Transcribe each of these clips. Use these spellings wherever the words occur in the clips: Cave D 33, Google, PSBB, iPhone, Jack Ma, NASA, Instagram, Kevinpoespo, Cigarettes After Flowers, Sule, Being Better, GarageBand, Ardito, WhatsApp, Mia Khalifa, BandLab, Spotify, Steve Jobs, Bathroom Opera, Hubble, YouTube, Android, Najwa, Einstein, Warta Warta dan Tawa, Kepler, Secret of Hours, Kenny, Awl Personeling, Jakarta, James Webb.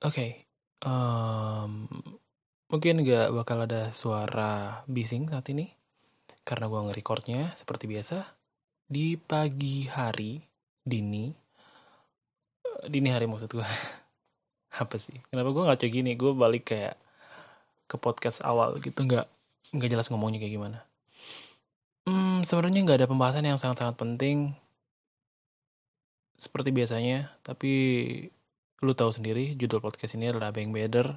Oke. Mungkin nggak bakal ada suara bising saat ini. Karena gue nge-recordnya seperti biasa. Di pagi hari, dini hari maksud gue. Apa sih? Kenapa gue ngaco gini? Gue balik kayak ke podcast awal gitu. Nggak jelas ngomongnya kayak gimana. Sebenarnya nggak ada pembahasan yang sangat-sangat penting. Seperti biasanya, tapi lu tahu sendiri judul podcast ini adalah Being Better.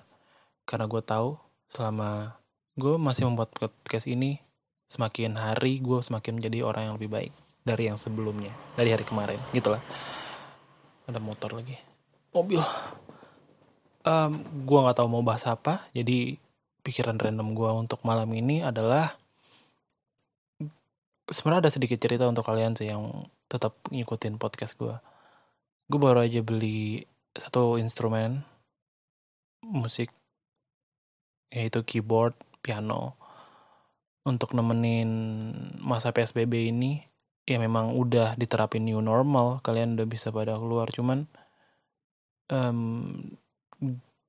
Karena gue tahu selama gue masih membuat podcast ini, semakin hari gue semakin menjadi orang yang lebih baik dari yang sebelumnya, dari hari kemarin, gitulah. Ada motor lagi, mobil. Gue nggak tahu mau bahas apa, jadi pikiran random gue untuk malam ini adalah sebenarnya ada sedikit cerita untuk kalian sih yang tetap ngikutin podcast gue. Gue baru aja beli satu instrumen musik, yaitu keyboard, piano, untuk nemenin masa PSBB ini. Ya memang udah diterapin new normal, kalian udah bisa pada keluar, cuman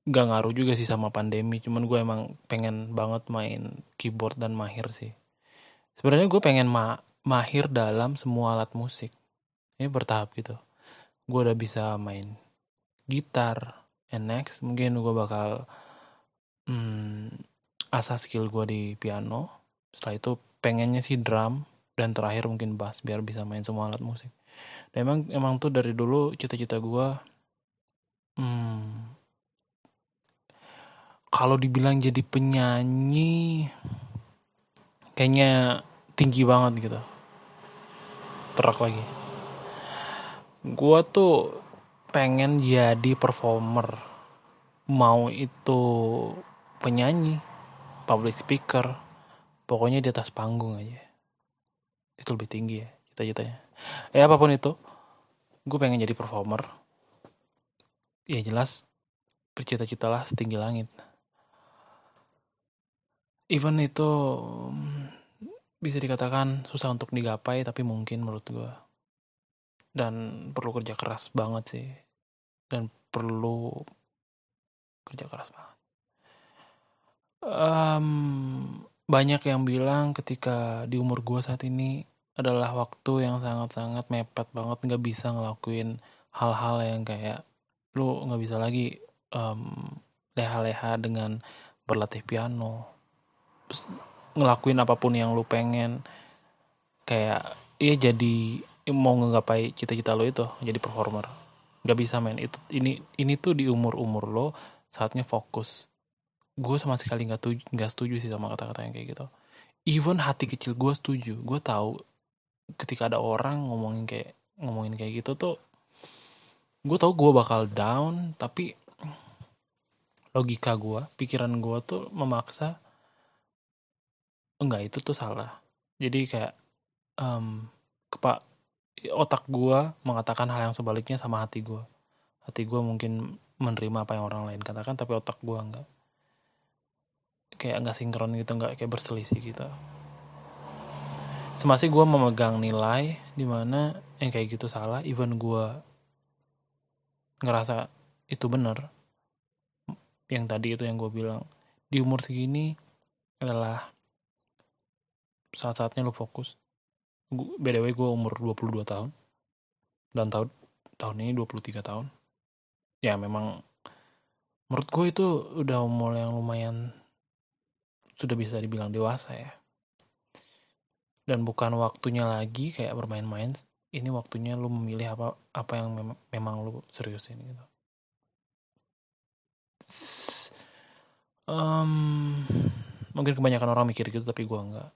gak ngaruh juga sih sama pandemi. Cuman gue emang pengen banget main keyboard dan mahir sih. Sebenarnya gue pengen mahir dalam semua alat musik. Ini bertahap gitu. Gue udah bisa main gitar, and next mungkin gue bakal asah skill gue di piano. Setelah itu pengennya sih drum, dan terakhir mungkin bass, biar bisa main semua alat musik. Dan emang tuh dari dulu cita-cita gue, kalau dibilang jadi penyanyi kayaknya tinggi banget gitu. Terak lagi. Gue tuh pengen jadi performer. Mau itu penyanyi, public speaker, pokoknya di atas panggung aja. Itu lebih tinggi ya cita-citanya. Apapun itu, gue pengen jadi performer. Ya jelas, bercita-citalah setinggi langit. Even itu bisa dikatakan susah untuk digapai, tapi mungkin menurut gue. Dan perlu kerja keras banget sih. Banyak yang bilang ketika di umur gue saat ini adalah waktu yang sangat-sangat mepet banget. Gak bisa ngelakuin hal-hal yang kayak lu gak bisa lagi leha-leha dengan berlatih piano. Terus ngelakuin apapun yang lu pengen. Kayak jadi mau nggapai cita-cita lo itu, jadi performer. Gak bisa men, itu ini tuh di umur lo saatnya fokus. Gue sama sekali nggak setuju sih sama kata-kata yang kayak gitu. Even hati kecil gue setuju. Gue tahu ketika ada orang ngomongin kayak gitu tuh, gue tahu gue bakal down. Tapi logika gue, pikiran gue tuh memaksa enggak, itu tuh salah. Jadi kayak otak gue mengatakan hal yang sebaliknya sama hati gue. Hati gue mungkin menerima apa yang orang lain katakan, tapi otak gue enggak. Kayak enggak sinkron gitu, enggak kayak berselisih gitu. Semasih gue memegang nilai di mana yang kayak gitu salah, even gue ngerasa itu benar. Yang tadi itu yang gue bilang, di umur segini adalah saat-saatnya lo fokus. By the way, gue umur 22 tahun. Dan tahun ini 23 tahun. Ya memang, menurut gue itu udah umur yang lumayan, sudah bisa dibilang dewasa ya. Dan bukan waktunya lagi kayak bermain-main. Ini waktunya lu memilih apa yang memang lu seriusin gitu. Mungkin kebanyakan orang mikir gitu, tapi gue enggak.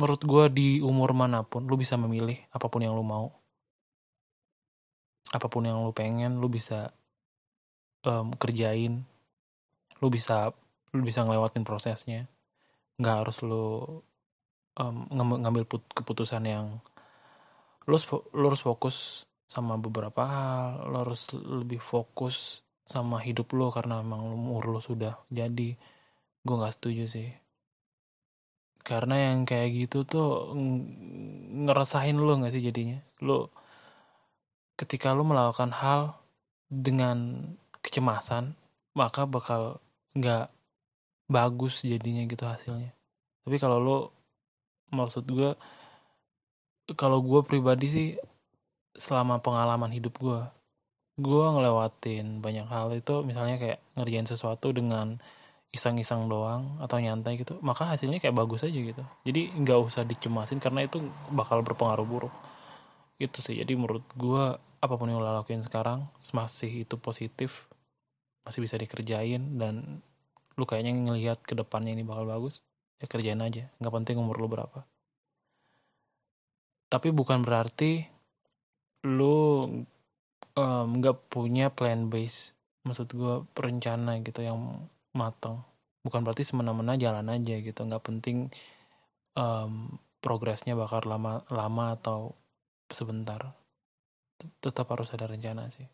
Menurut gue di umur manapun lu bisa memilih apapun yang lu mau, apapun yang lu pengen, lu bisa kerjain, lu bisa ngelewatin prosesnya. Nggak harus lu ngambil keputusan yang lu harus fokus sama beberapa hal, lu harus lebih fokus sama hidup lu karena emang umur lu sudah jadi. Gue nggak setuju sih. Karena yang kayak gitu tuh ngerasain lu gak sih jadinya? Lu ketika lu melakukan hal dengan kecemasan, maka bakal nggak bagus jadinya gitu hasilnya. Tapi kalau lo, maksud gue, kalau gue pribadi sih, selama pengalaman hidup gue ngelewatin banyak hal itu, misalnya kayak ngerjain sesuatu dengan iseng-iseng doang atau nyantai gitu, maka hasilnya kayak bagus aja gitu. Jadi nggak usah dicemasin karena itu bakal berpengaruh buruk. Itu sih, jadi menurut gue apapun yang lo lakuin sekarang, masih itu positif, masih bisa dikerjain, dan lu kayaknya ngelihat ke depannya ini bakal bagus, ya kerjain aja, nggak penting umur lu berapa. Tapi bukan berarti lu nggak punya plan base, maksud gue perencana gitu yang matang. Bukan berarti semena-mena jalan aja gitu, nggak penting progresnya bakal lama atau sebentar. Tetap harus ada rencana sih.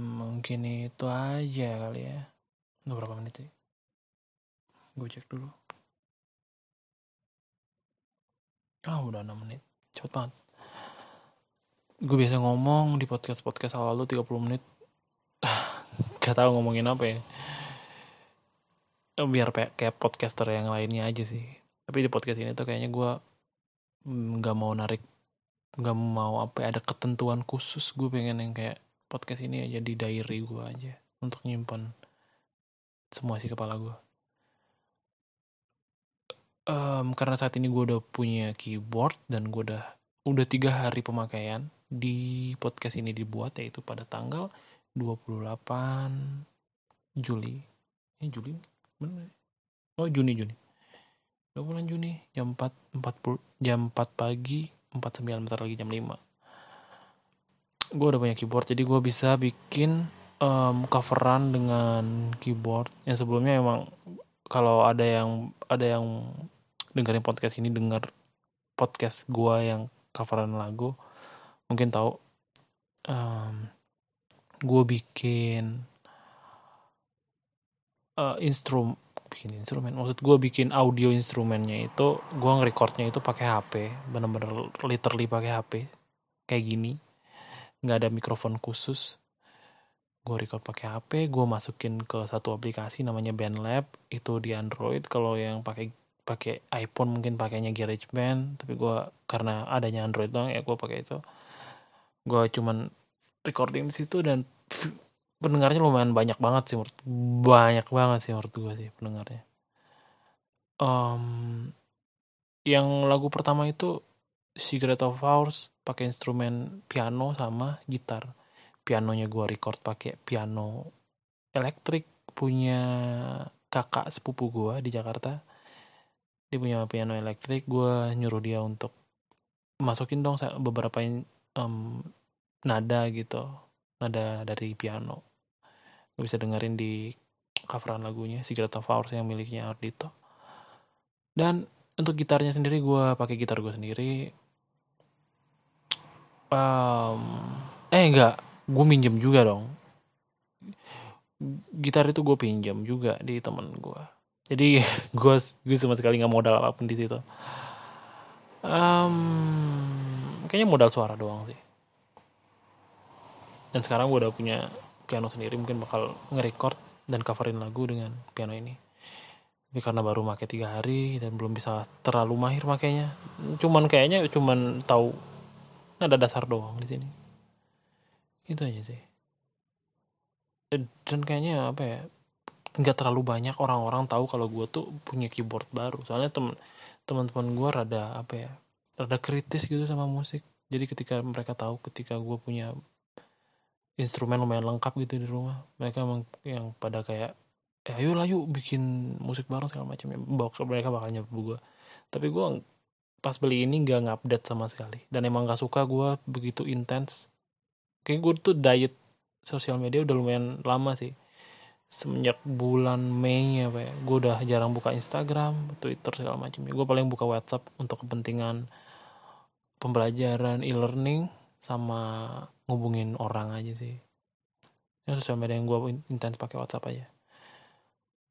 Mungkin itu aja kali ya. Udah berapa menit sih? Gue cek dulu. Udah 6 menit. Cepet banget. Gue biasa ngomong di podcast-podcast awal lu 30 menit. Gak tahu ngomongin apa ya. Biar kayak podcaster yang lainnya aja sih. Tapi di podcast ini tuh kayaknya gue gak mau ada ketentuan khusus. Gue pengen yang kayak podcast ini aja di diary gue aja, untuk nyimpan semua isi kepala gue. Karena saat ini gue udah punya keyboard, dan gue udah 3 hari pemakaian di podcast ini dibuat, yaitu pada tanggal 28 Juni 20 Juni jam 4.40, jam 4 pagi, 4.09 bentar lagi jam 5. Gue udah punya keyboard, jadi gue bisa bikin coveran dengan keyboard. Yang sebelumnya emang kalau ada yang dengerin podcast ini, denger podcast gue yang coveran lagu, mungkin tahu gue bikin instrumen. Maksud gue bikin audio instrumennya itu, gue ngerecordnya itu pakai HP, bener-bener literally pakai HP kayak gini. Nggak ada mikrofon khusus, gue record pakai HP, gue masukin ke satu aplikasi namanya BandLab, itu di Android. Kalau yang pakai iPhone mungkin pakainya GarageBand, tapi gue karena adanya Android doang ya gue pakai itu. Gue cuman recording di situ, dan pendengarnya lumayan banyak banget sih menurut gue sih pendengarnya. Yang lagu pertama itu Secret of Hours, pakai instrumen piano sama gitar. Pianonya gue record pakai piano elektrik punya kakak sepupu gue di Jakarta. Dia punya piano elektrik, gue nyuruh dia untuk masukin dong beberapa nada gitu, nada dari piano. Gue bisa dengerin di coveran lagunya Cigarettes After Flowers yang miliknya Ardito. Dan untuk gitarnya sendiri, gue pakai gitar gue sendiri. Enggak, gue minjem juga dong. Gitar itu gue pinjem juga di teman gue. Jadi gue sama sekali nggak modal apapun di situ. Kayaknya modal suara doang sih. Dan sekarang gue udah punya piano sendiri, mungkin bakal nge-record dan coverin lagu dengan piano ini. Tapi karena baru pakai 3 hari dan belum bisa terlalu mahir makainya, cuman tahu nada dasar doang di sini. Itu aja sih. Dan kayaknya apa ya, nggak terlalu banyak orang-orang tahu kalau gue tuh punya keyboard baru. Soalnya teman-teman gue rada kritis gitu sama musik. Jadi ketika mereka tahu ketika gue punya instrumen lumayan lengkap gitu di rumah, mereka yang pada kayak, ayo bikin musik bareng segala macamnya. Mereka bakal nyabu gue. Tapi gue pas beli ini gak ngupdate sama sekali. Dan emang gak suka gue begitu intens. Kayaknya gue tuh diet sosial media udah lumayan lama sih. Semenjak bulan Mei apa ya, gue udah jarang buka Instagram, Twitter segala macamnya. Gue paling buka WhatsApp untuk kepentingan pembelajaran e-learning sama ngubungin orang aja sih. Ini sosial media yang gue intens pakai WhatsApp aja.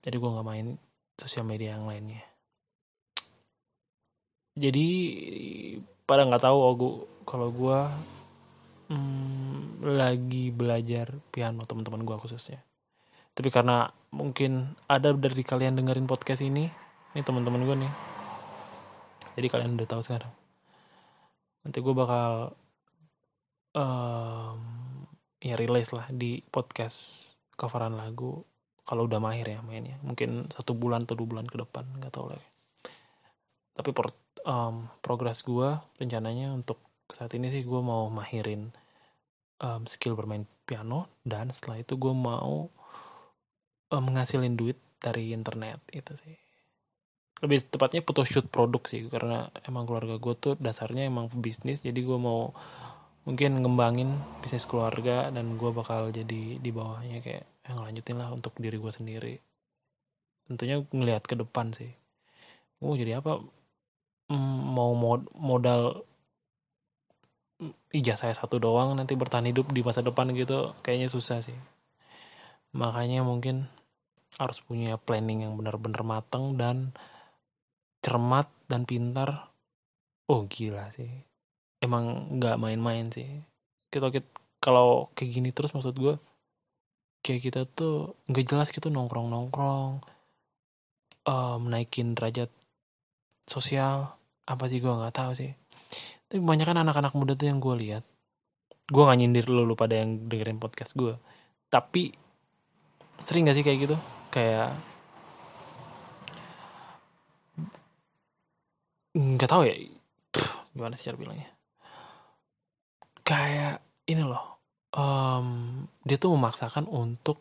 Jadi gue gak main sosial media yang lainnya. Jadi pada gak tahu kalau gue lagi belajar piano, teman-teman gue khususnya. Tapi karena mungkin ada dari kalian dengerin podcast ini teman-teman gue nih. Jadi kalian udah tahu sekarang. Nanti gue bakal release lah di podcast coveran lagu. Kalau udah mahir ya mainnya. Mungkin 1 bulan atau 2 bulan ke depan. Gak tau lagi. Tapi progress gue rencananya untuk saat ini sih gue mau mahirin skill bermain piano. Dan setelah itu gue mau menghasilin duit dari internet. Itu sih. Lebih tepatnya photoshoot produk sih. Karena emang keluarga gue tuh dasarnya emang bisnis. Jadi gue mau mungkin ngembangin bisnis keluarga. Dan gue bakal jadi di bawahnya kayak ngelanjutin lah untuk diri gue sendiri. Tentunya ngelihat ke depan sih. Jadi apa? Mau modal ijazah saya 1 doang nanti bertahan hidup di masa depan gitu. Kayaknya susah sih. Makanya mungkin harus punya planning yang benar-benar matang dan cermat dan pintar. Oh gila sih. Emang gak main-main sih. Kita kalau kayak gini terus maksud gue. Kayak kita tuh gak jelas gitu nongkrong-nongkrong. Menaikin derajat sosial. Apa sih gue gak tahu sih. Tapi kebanyakan anak-anak muda tuh yang gue lihat. Gue gak nyindir lu pada yang dengerin podcast gue. Tapi sering gak sih kayak gitu? Kayak gak tahu ya. Gimana sih cara bilangnya? Kayak ini loh. Dia tuh memaksakan untuk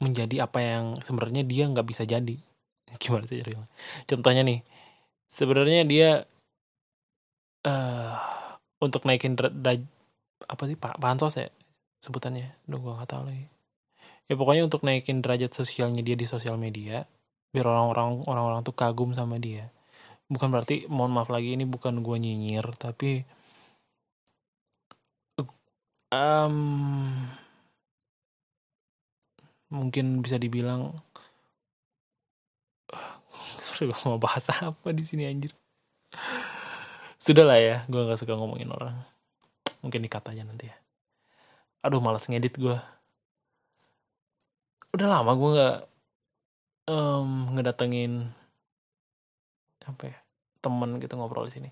menjadi apa yang sebenarnya dia nggak bisa jadi. Gimana sih caranya? Contohnya nih, sebenarnya dia untuk naikin pansos ya sebutannya, gue nggak tahu lagi. Ya pokoknya untuk naikin derajat sosialnya dia di sosial media, biar orang-orang tuh kagum sama dia. Bukan berarti, mohon maaf lagi ini bukan gue nyinyir, tapi mungkin bisa dibilang sebenernya gue mau bahas apa di sini anjir. Sudahlah ya, gue gak suka ngomongin orang. Mungkin dikat aja nanti ya. Aduh malas ngedit gue. Udah lama gue gak ngedatengin apa ya, temen gitu ngobrol di sini.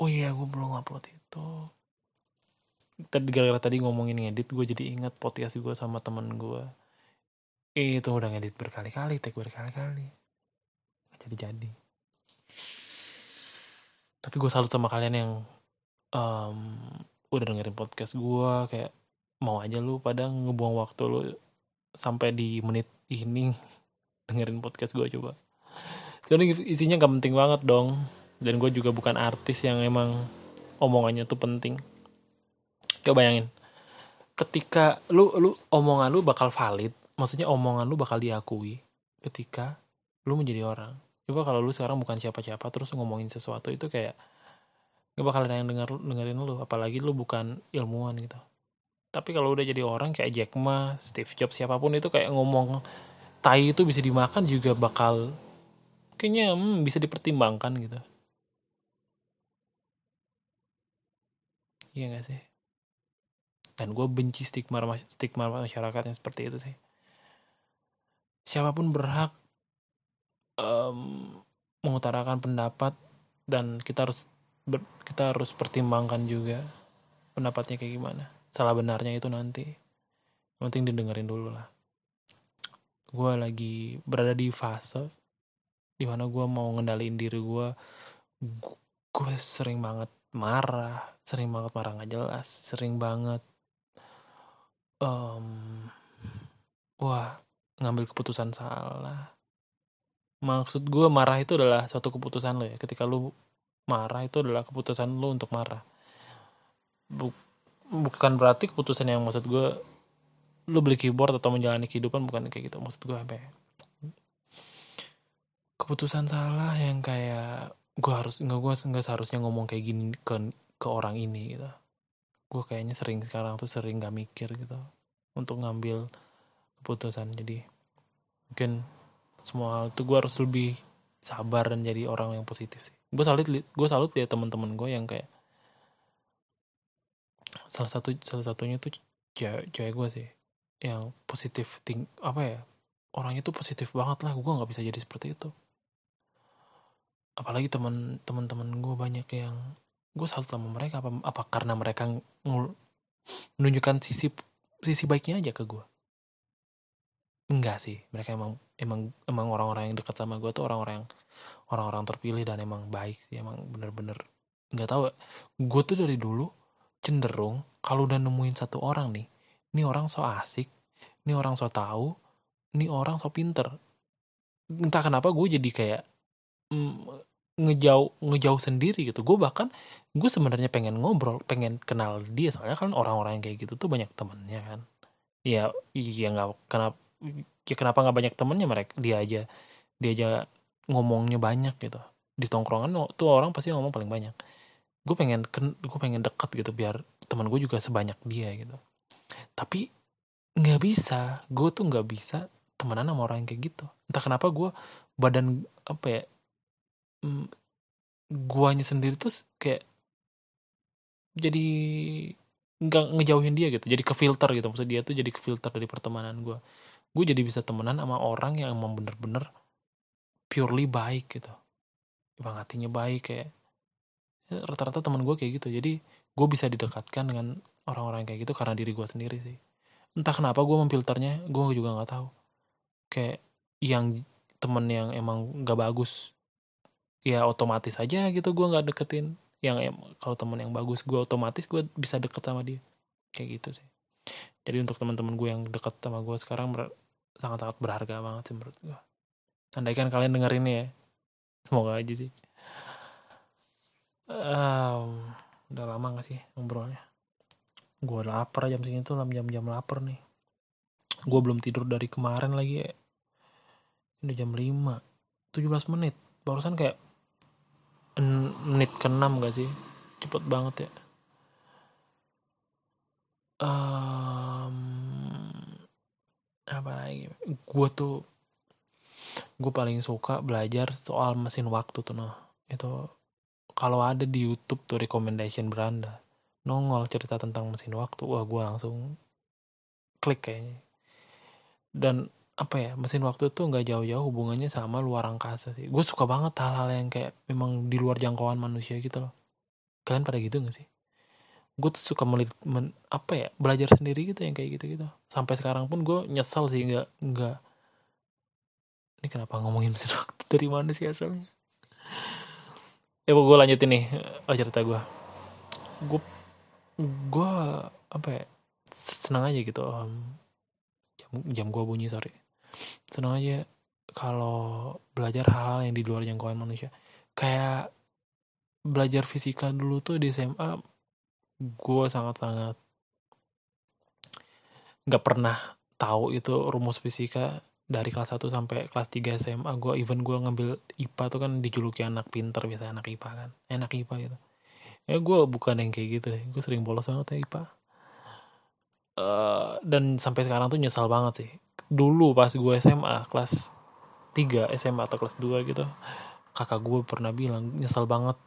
Oh iya gue belum upload itu. Gara-gara tadi ngomongin ngedit, gue jadi ingat podcast gue sama temen gue. Itu udah ngedit berkali-kali, take berkali-kali. Gak jadi-jadi. Tapi gue salut sama kalian yang udah dengerin podcast gue. Kayak mau aja lu pada ngebuang waktu lu sampai di menit ini dengerin podcast gue coba. Soalnya isinya gak penting banget dong. Dan gue juga bukan artis yang emang omongannya tuh penting. Coba bayangin, ketika lu omongan lu bakal valid, maksudnya omongan lu bakal diakui ketika lu menjadi orang. Coba kalau lu sekarang bukan siapa-siapa terus ngomongin sesuatu itu kayak gak bakal ada yang dengerin lu, apalagi lu bukan ilmuwan gitu. Tapi kalau udah jadi orang kayak Jack Ma, Steve Jobs, siapapun itu kayak ngomong tai itu bisa dimakan juga bakal kayaknya bisa dipertimbangkan gitu. Iya gak sih? Dan gue benci stigma masyarakat yang seperti itu sih. Siapapun berhak mengutarakan pendapat dan kita harus pertimbangkan juga pendapatnya kayak gimana. Salah benarnya itu nanti. Yang penting didengerin dulu lah. Gue lagi berada di fase dimana gue mau ngendaliin diri gue. Gue sering banget marah, nggak jelas, sering banget. Ngambil keputusan salah. Maksud gue marah itu adalah suatu keputusan lo ya. Ketika lo marah itu adalah keputusan lo untuk marah. Bukan berarti keputusan yang maksud gue lo beli keyboard atau menjalani kehidupan bukan kayak gitu. Maksud gue apa ya? Keputusan salah yang kayak gue nggak seharusnya ngomong kayak gini ke orang ini gitu. Gue kayaknya sekarang gak mikir gitu untuk ngambil keputusan. Jadi mungkin semua hal itu gue harus lebih sabar dan jadi orang yang positif sih. Gue salut liat teman-teman gue yang kayak salah satunya tuh cewek gue sih yang positif orangnya tuh positif banget lah. Gue nggak bisa jadi seperti itu. Apalagi teman-teman gue banyak yang gue salut sama mereka, apa karena mereka menunjukkan sisi baiknya aja ke gue. Enggak sih, mereka emang orang-orang yang dekat sama gue tuh orang-orang terpilih dan emang baik sih, emang bener-bener. Nggak tahu, gue tuh dari dulu cenderung kalau udah nemuin satu orang nih, ini orang so asik, ini orang so tahu, ini orang so pinter. Entah kenapa gue jadi kayak ngejauh sendiri gitu. Gue sebenarnya pengen ngobrol, pengen kenal dia, soalnya kan orang-orang yang kayak gitu tuh banyak temennya kan. Ya kenapa nggak banyak temennya mereka, dia aja ngomongnya banyak gitu. Di tongkrongan tuh orang pasti ngomong paling banyak. Gue pengen deket gitu biar teman gue juga sebanyak dia gitu. Tapi nggak bisa, gue tuh nggak bisa temenan sama orang yang kayak gitu. Entah kenapa gue badan guanya sendiri tuh kayak jadi nggak ngejauhin dia gitu, jadi kefilter gitu. Maksud dia tuh jadi kefilter dari pertemanan gue. Gue jadi bisa temenan sama orang yang emang bener-bener purely baik gitu, bang, hatinya baik. Kayak rata-rata teman gue kayak gitu. Jadi gue bisa didekatkan dengan orang-orang kayak gitu karena diri gue sendiri sih. Entah kenapa gue memfilternya, gue juga nggak tahu. Kayak yang temen yang emang nggak bagus, ya otomatis aja gitu gue nggak deketin. Yang kalau temen yang bagus, gue otomatis gue bisa deket sama dia. Kayak gitu sih. Jadi untuk teman-teman gue yang deket sama gue sekarang sangat-sangat berharga banget sih menurut gue. Andaikan kalian dengerin ya, semoga aja sih. Udah lama gak sih ngobrolnya? Gue lapar jam segini tuh, jam lapar nih. Gue belum tidur dari kemarin lagi ya. Ini jam 5, 17 menit. Barusan kayak menit ke-6 gak sih? Cepet banget ya. Apa lagi? Gue paling suka belajar soal mesin waktu tuh. Itu kalau ada di YouTube tuh recommendation beranda, nongol cerita tentang mesin waktu. Wah, gue langsung klik kayaknya. Dan mesin waktu tuh gak jauh-jauh hubungannya sama luar angkasa sih. Gue suka banget hal-hal yang kayak memang di luar jangkauan manusia gitu loh. Kalian pada gitu gak sih? Gue tuh suka belajar sendiri gitu yang kayak gitu-gitu. Sampai sekarang pun gue nyesel sih gak ini kenapa ngomongin mesin waktu, dari mana sih asalnya? Ya gue lanjutin nih cerita gue. Gue senang aja gitu. Jam gue bunyi, sorry. Senang aja kalau belajar hal-hal yang di luar jangkauan manusia. Kayak belajar fisika dulu tuh di SMA, gue sangat-sangat gak pernah tahu itu rumus fisika. Dari kelas 1 sampai kelas 3 SMA, gue ngambil IPA tuh kan dijuluki anak pinter, biasanya anak IPA kan. Anak IPA gitu. Ya gue bukan yang kayak gitu deh. Gue sering bolos banget ya IPA. Dan sampai sekarang tuh nyesal banget sih. Dulu pas gue SMA, kelas 3 SMA atau kelas 2 gitu, kakak gue pernah bilang nyesal banget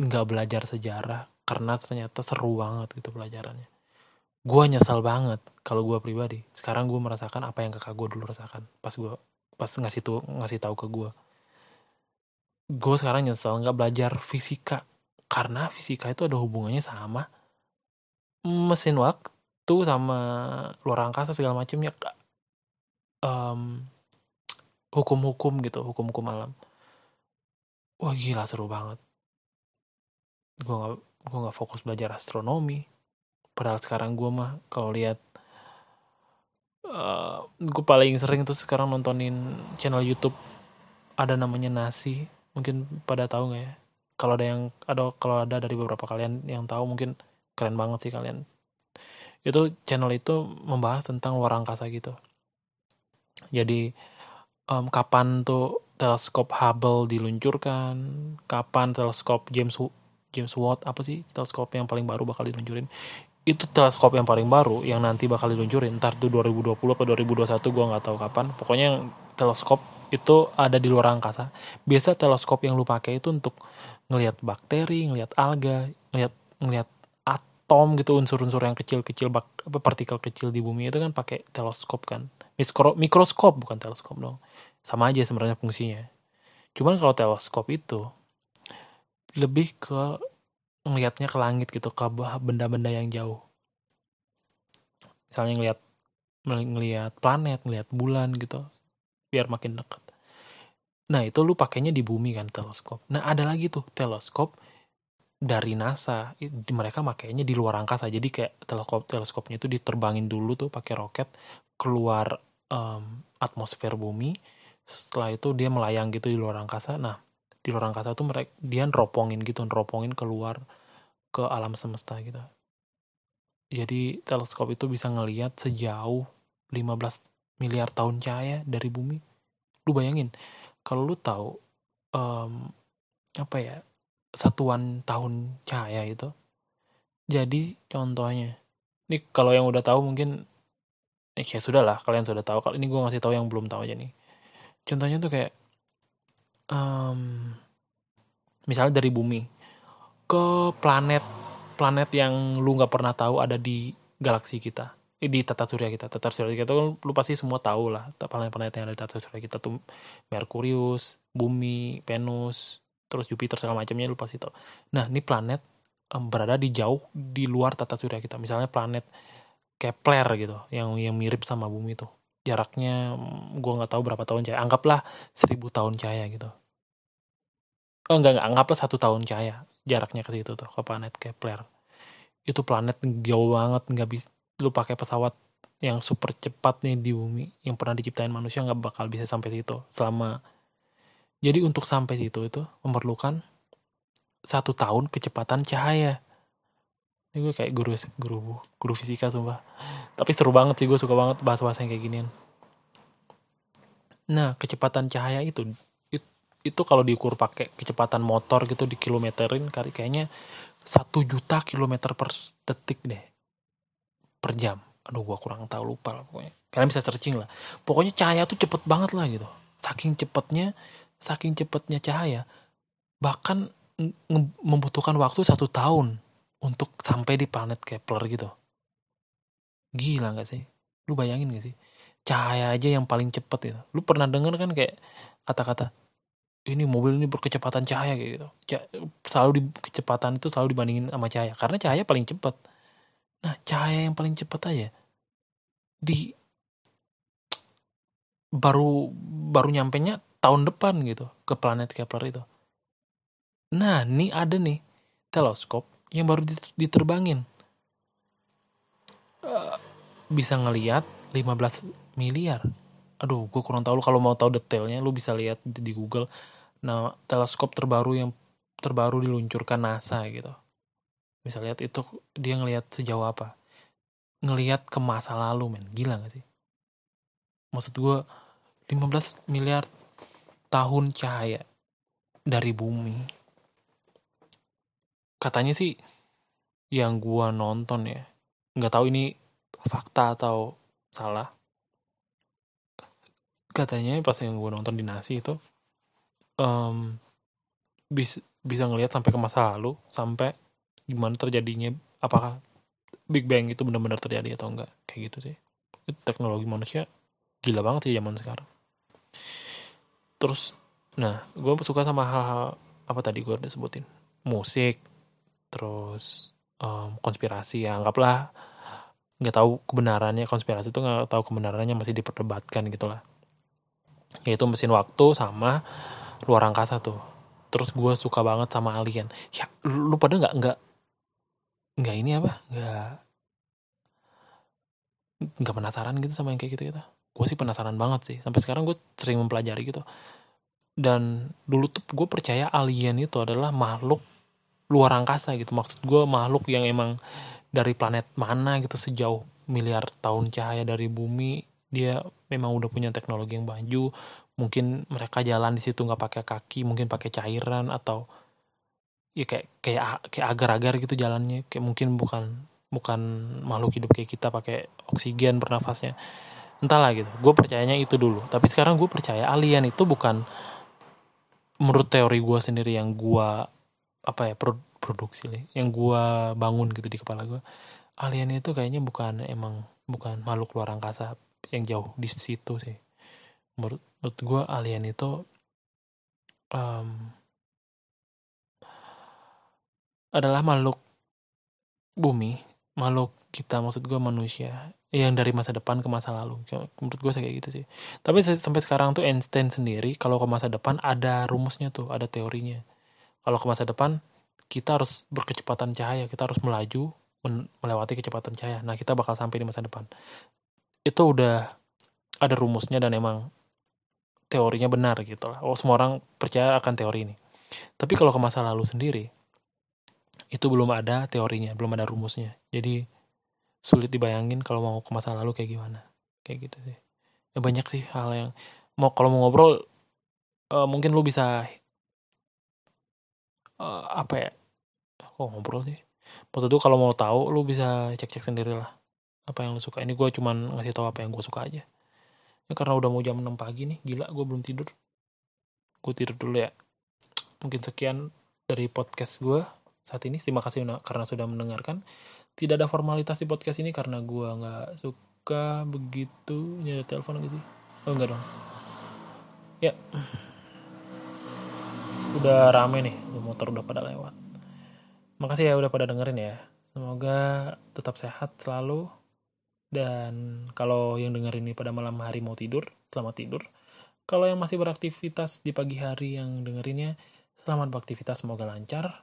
gak belajar sejarah karena ternyata seru banget gitu pelajarannya. Gue nyesal banget kalau gue pribadi. Sekarang gue merasakan apa yang kakak gue dulu rasakan pas ngasih tahu ke gue. Gue sekarang nyesal nggak belajar fisika karena fisika itu ada hubungannya sama mesin waktu, sama luar angkasa segala macamnya, hukum-hukum gitu, hukum-hukum alam. Wah gila seru banget. Gue nggak fokus belajar astronomi. Padahal sekarang gue mah kalau lihat, gue paling sering tuh sekarang nontonin channel YouTube ada namanya Nasi. Mungkin pada tahu nggak ya? Kalau ada dari beberapa kalian yang tahu, mungkin keren banget sih kalian. Itu channel itu membahas tentang luar angkasa gitu. Jadi kapan tuh teleskop Hubble diluncurkan? Kapan teleskop James Webb, teleskop yang paling baru bakal diluncurin? Itu teleskop yang paling baru yang nanti bakal diluncurin, entar tuh 2020 atau 2021 gue nggak tahu kapan. Pokoknya yang teleskop itu ada di luar angkasa. Biasa teleskop yang lu pakai itu untuk ngelihat bakteri, ngelihat alga, ngelihat atom gitu, unsur-unsur yang kecil-kecil, partikel kecil di bumi itu kan pakai teleskop kan, mikroskop bukan teleskop dong, sama aja sebenarnya fungsinya. Cuman kalau teleskop itu lebih ke ngelihatnya ke langit gitu, ke benda-benda yang jauh. Misalnya ngelihat planet, ngelihat bulan gitu, biar makin dekat. Nah itu lu pakainya di bumi kan teleskop. Nah ada lagi tuh teleskop dari NASA, mereka makainya di luar angkasa. Jadi kayak teleskopnya itu diterbangin dulu tuh pakai roket keluar atmosfer bumi. Setelah itu dia melayang gitu di luar angkasa. Nah di luar angkasa tuh mereka dia neropongin keluar ke alam semesta gitu. Jadi teleskop itu bisa ngelihat sejauh 15 miliar tahun cahaya dari bumi. Lu bayangin. Kalau lu tahu satuan tahun cahaya itu, jadi contohnya ini kalau yang udah tahu mungkin ya sudah lah, kalian sudah tahu. Kalau ini gue ngasih tahu yang belum tahu aja nih. Contohnya tuh kayak misalnya dari bumi ke planet yang lu nggak pernah tahu ada di galaksi kita, di tata surya kita. Tata surya kita kan lu pasti semua tahu lah, planet-planet yang ada di tata surya kita tuh Merkurius, Bumi, Venus, terus Jupiter segala macamnya lu pasti tahu. Nah, ini planet berada di jauh di luar tata surya kita. Misalnya planet Kepler gitu, yang mirip sama Bumi tuh. Jaraknya gua enggak tahu berapa tahun cahaya. Anggaplah 1000 tahun cahaya gitu. Oh, enggak, anggaplah 1 tahun cahaya jaraknya ke situ tuh, ke planet Kepler. Itu planet jauh banget, enggak bisa lu pakai pesawat yang super cepat nih di bumi yang pernah diciptain manusia nggak bakal bisa sampai situ selama. Jadi untuk sampai situ itu memerlukan 1 tahun kecepatan cahaya. Ini gue kayak guru fisika sumpah, tapi seru banget sih, gue suka banget bahas-bahas yang kayak ginian. Nah kecepatan cahaya itu kalau diukur pakai kecepatan motor gitu dikilometerin kayaknya 1.000.000 kilometer per detik deh, per jam. Aduh gue kurang tahu, lupa lah pokoknya. Kalian bisa searching lah. Pokoknya cahaya tuh cepet banget lah gitu. Saking cepetnya cahaya. Bahkan membutuhkan waktu 1 tahun untuk sampai di planet Kepler gitu. Gila gak sih? Lu bayangin gak sih? Cahaya aja yang paling cepet gitu. Lu pernah denger kan kayak kata-kata, ini mobil ini berkecepatan cahaya kayak gitu. Kecepatan itu selalu dibandingin sama cahaya. Karena cahaya paling cepet. Nah, cahaya yang paling cepat aja baru nyampenya tahun depan gitu ke planet Kepler itu. Nah, ini ada nih teleskop yang baru diterbangin. Bisa ngelihat 15 miliar. Aduh, gue kurang tahu, kalau mau tahu detailnya lu bisa lihat di Google. Nah, teleskop terbaru diluncurkan NASA gitu. Bisa lihat itu dia ngelihat sejauh apa, ngelihat ke masa lalu. Gila gak sih? Maksud gue 15 miliar tahun cahaya dari bumi. Katanya sih yang gue nonton ya, gak tahu ini fakta atau salah, katanya pas yang gue nonton di Nasi itu bisa ngelihat sampai ke masa lalu, sampai gimana terjadinya, apakah Big Bang itu benar-benar terjadi atau enggak, kayak gitu sih. Itu teknologi manusia gila banget ya zaman sekarang. Terus, nah, gue suka sama hal-hal apa tadi gue udah sebutin, musik, terus konspirasi ya, anggaplah nggak tahu kebenarannya, konspirasi itu nggak tahu kebenarannya, masih diperdebatkan gitulah. Yaitu mesin waktu sama luar angkasa tuh. Terus gue suka banget sama alien. Ya, lu pada nggak penasaran gitu sama yang kayak gitu. Gue sih penasaran banget sih, sampai sekarang gue sering mempelajari gitu. Dan dulu tuh gue percaya alien itu adalah makhluk luar angkasa gitu, maksud gue makhluk yang emang dari planet mana gitu, sejauh miliar tahun cahaya dari bumi. Dia memang udah punya teknologi yang maju, mungkin mereka jalan di situ nggak pakai kaki, mungkin pakai cairan atau ya kayak agar-agar gitu jalannya, kayak mungkin bukan makhluk hidup kayak kita pakai oksigen bernafasnya, entahlah gitu. Gue percayanya itu dulu, tapi sekarang gue percaya alien itu bukan, menurut teori gue sendiri yang gue apa ya, produksi yang gua bangun gitu di kepala gua, alien itu kayaknya bukan makhluk luar angkasa yang jauh di situ sih. Menurut gua alien itu adalah makhluk bumi, makhluk kita, maksud gua manusia yang dari masa depan ke masa lalu. Menurut gue kayak gitu sih. Tapi sampai sekarang tuh Einstein sendiri, kalau ke masa depan ada rumusnya tuh, ada teorinya. Kalau ke masa depan kita harus berkecepatan cahaya, kita harus melaju melewati kecepatan cahaya. Nah, kita bakal sampai di masa depan. Itu udah ada rumusnya dan emang teorinya benar gitu lah. Oh, semua orang percaya akan teori ini. Tapi kalau ke masa lalu sendiri itu belum ada teorinya, belum ada rumusnya. Jadi sulit dibayangin kalau mau ke masa lalu kayak gimana, kayak gitu sih. Ya banyak sih hal yang kalau mau ngobrol, mungkin lu bisa ngobrol sih. Maksud tuh kalau mau tahu lu bisa cek sendiri lah apa yang lu suka. Ini gue cuman ngasih tahu apa yang gue suka aja. Ini karena udah mau jam 6 pagi nih, gila gue belum tidur. Gue tidur dulu ya. Mungkin sekian dari podcast gue saat ini. Terima kasih karena sudah mendengarkan. Tidak ada formalitas di podcast ini karena gue nggak suka begitu. Ini ada telepon gitu. Oh enggak dong. Ya. Udah rame nih. Motor udah pada lewat. Makasih ya udah pada dengerin ya. Semoga tetap sehat selalu. Dan kalau yang dengerin ini pada malam hari mau tidur, selamat tidur. Kalau yang masih beraktivitas di pagi hari yang dengerinnya, selamat beraktivitas. Semoga lancar.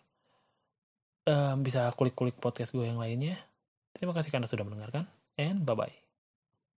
Bisa kulik-kulik podcast gue yang lainnya. Terima kasih karena sudah mendengarkan. And bye-bye.